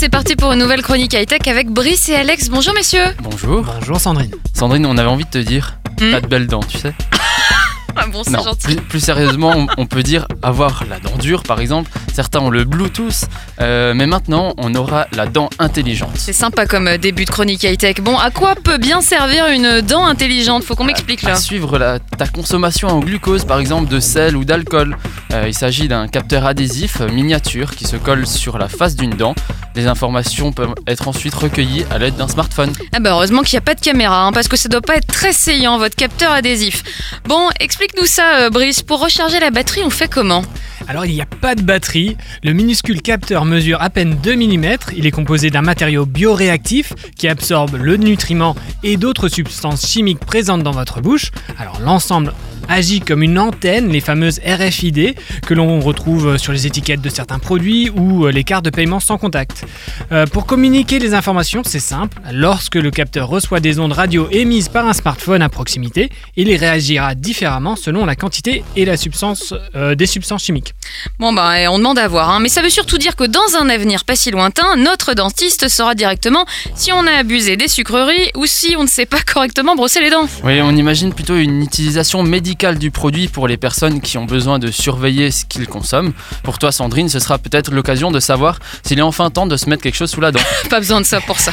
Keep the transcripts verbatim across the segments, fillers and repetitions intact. c'est parti pour une nouvelle chronique high-tech avec Brice et Alex. Bonjour messieurs. Bonjour. Bonjour Sandrine. Sandrine, on avait envie de te dire, hmm. pas de belles dents, tu sais. Ah bon, c'est non, gentil. Plus, plus sérieusement, on, on peut dire avoir la dent dure, par exemple. Certains ont le Bluetooth, euh, mais maintenant, on aura la dent intelligente. C'est sympa comme début de chronique high-tech. Bon, à quoi peut bien servir une dent intelligente ? Faut qu'on m'explique là. À suivre la, ta consommation en glucose, par exemple, de sel ou d'alcool. Euh, il s'agit d'un capteur adhésif miniature qui se colle sur la face d'une dent. Les informations peuvent être ensuite recueillies à l'aide d'un smartphone. Ah bah heureusement qu'il n'y a pas de caméra, hein, parce que ça doit pas être très saillant, votre capteur adhésif. Bon, explique-nous ça, euh, Brice. Pour recharger la batterie, on fait comment ? Alors il n'y a pas de batterie, le minuscule capteur mesure à peine deux millimètres, il est composé d'un matériau bioréactif qui absorbe le nutriment et d'autres substances chimiques présentes dans votre bouche. Alors l'ensemble agit comme une antenne, les fameuses R F I D que l'on retrouve sur les étiquettes de certains produits ou les cartes de paiement sans contact. Euh, pour communiquer les informations, c'est simple, lorsque le capteur reçoit des ondes radio émises par un smartphone à proximité, il réagira différemment selon la quantité et la substance euh, des substances chimiques. Bon bah on demande à voir, hein. Mais ça veut surtout dire que dans un avenir pas si lointain, notre dentiste saura directement si on a abusé des sucreries ou si on ne sait pas correctement brosser les dents. Oui, on imagine plutôt une utilisation médicale du produit pour les personnes qui ont besoin de surveiller ce qu'ils consomment. Pour toi Sandrine, ce sera peut-être l'occasion de savoir s'il est enfin temps de se mettre quelque chose sous la dent. Pas besoin de ça pour ça.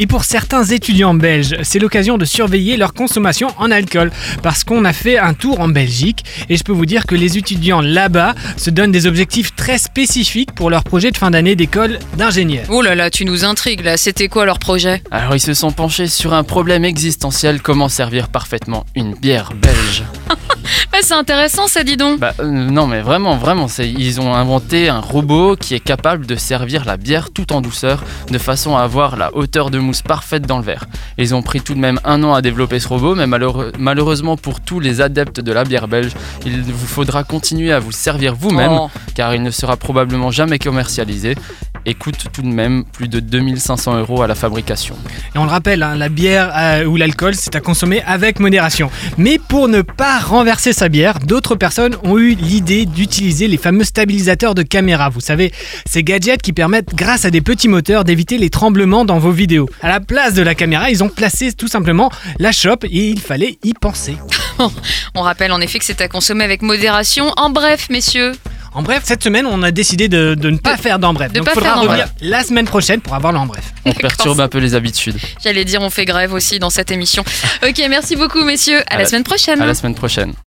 Et pour certains étudiants belges, c'est l'occasion de surveiller leur consommation en alcool parce qu'on a fait un tour en Belgique et je peux vous dire que les étudiants là-bas se donnent des objectifs très spécifiques pour leur projet de fin d'année d'école d'ingénieur. Oh là là, tu nous intrigues là, c'était quoi leur projet ? Alors ils se sont penchés sur un problème existentiel, comment servir parfaitement une bière belge. Bah, c'est intéressant ça, dis donc. Bah, euh, non mais vraiment, vraiment, c'est, ils ont inventé un robot qui est capable de servir la bière tout en douceur, de façon à avoir la hauteur de mousse parfaite dans le verre. Ils ont pris tout de même un an à développer ce robot, mais malheureux, malheureusement pour tous les adeptes de la bière belge, il vous faudra continuer à vous servir vous-même, oh. car il ne sera probablement jamais commercialisé. Et coûte tout de même plus de deux mille cinq cents euros à la fabrication. Et on le rappelle, hein, la bière euh, ou l'alcool, c'est à consommer avec modération. Mais pour ne pas renverser sa bière, d'autres personnes ont eu l'idée d'utiliser les fameux stabilisateurs de caméra. Vous savez, ces gadgets qui permettent, grâce à des petits moteurs, d'éviter les tremblements dans vos vidéos. À la place de la caméra, ils ont placé tout simplement la chope et il fallait y penser. On rappelle en effet que c'est à consommer avec modération. En bref, messieurs. En bref, cette semaine, on a décidé de, de ne pas de, faire d'en bref. Donc, il faudra revenir la semaine prochaine pour avoir l'en bref. On perturbe un peu les habitudes. J'allais dire, on fait grève aussi dans cette émission. Ok, merci beaucoup, messieurs. À, à la, la semaine prochaine. À la semaine prochaine.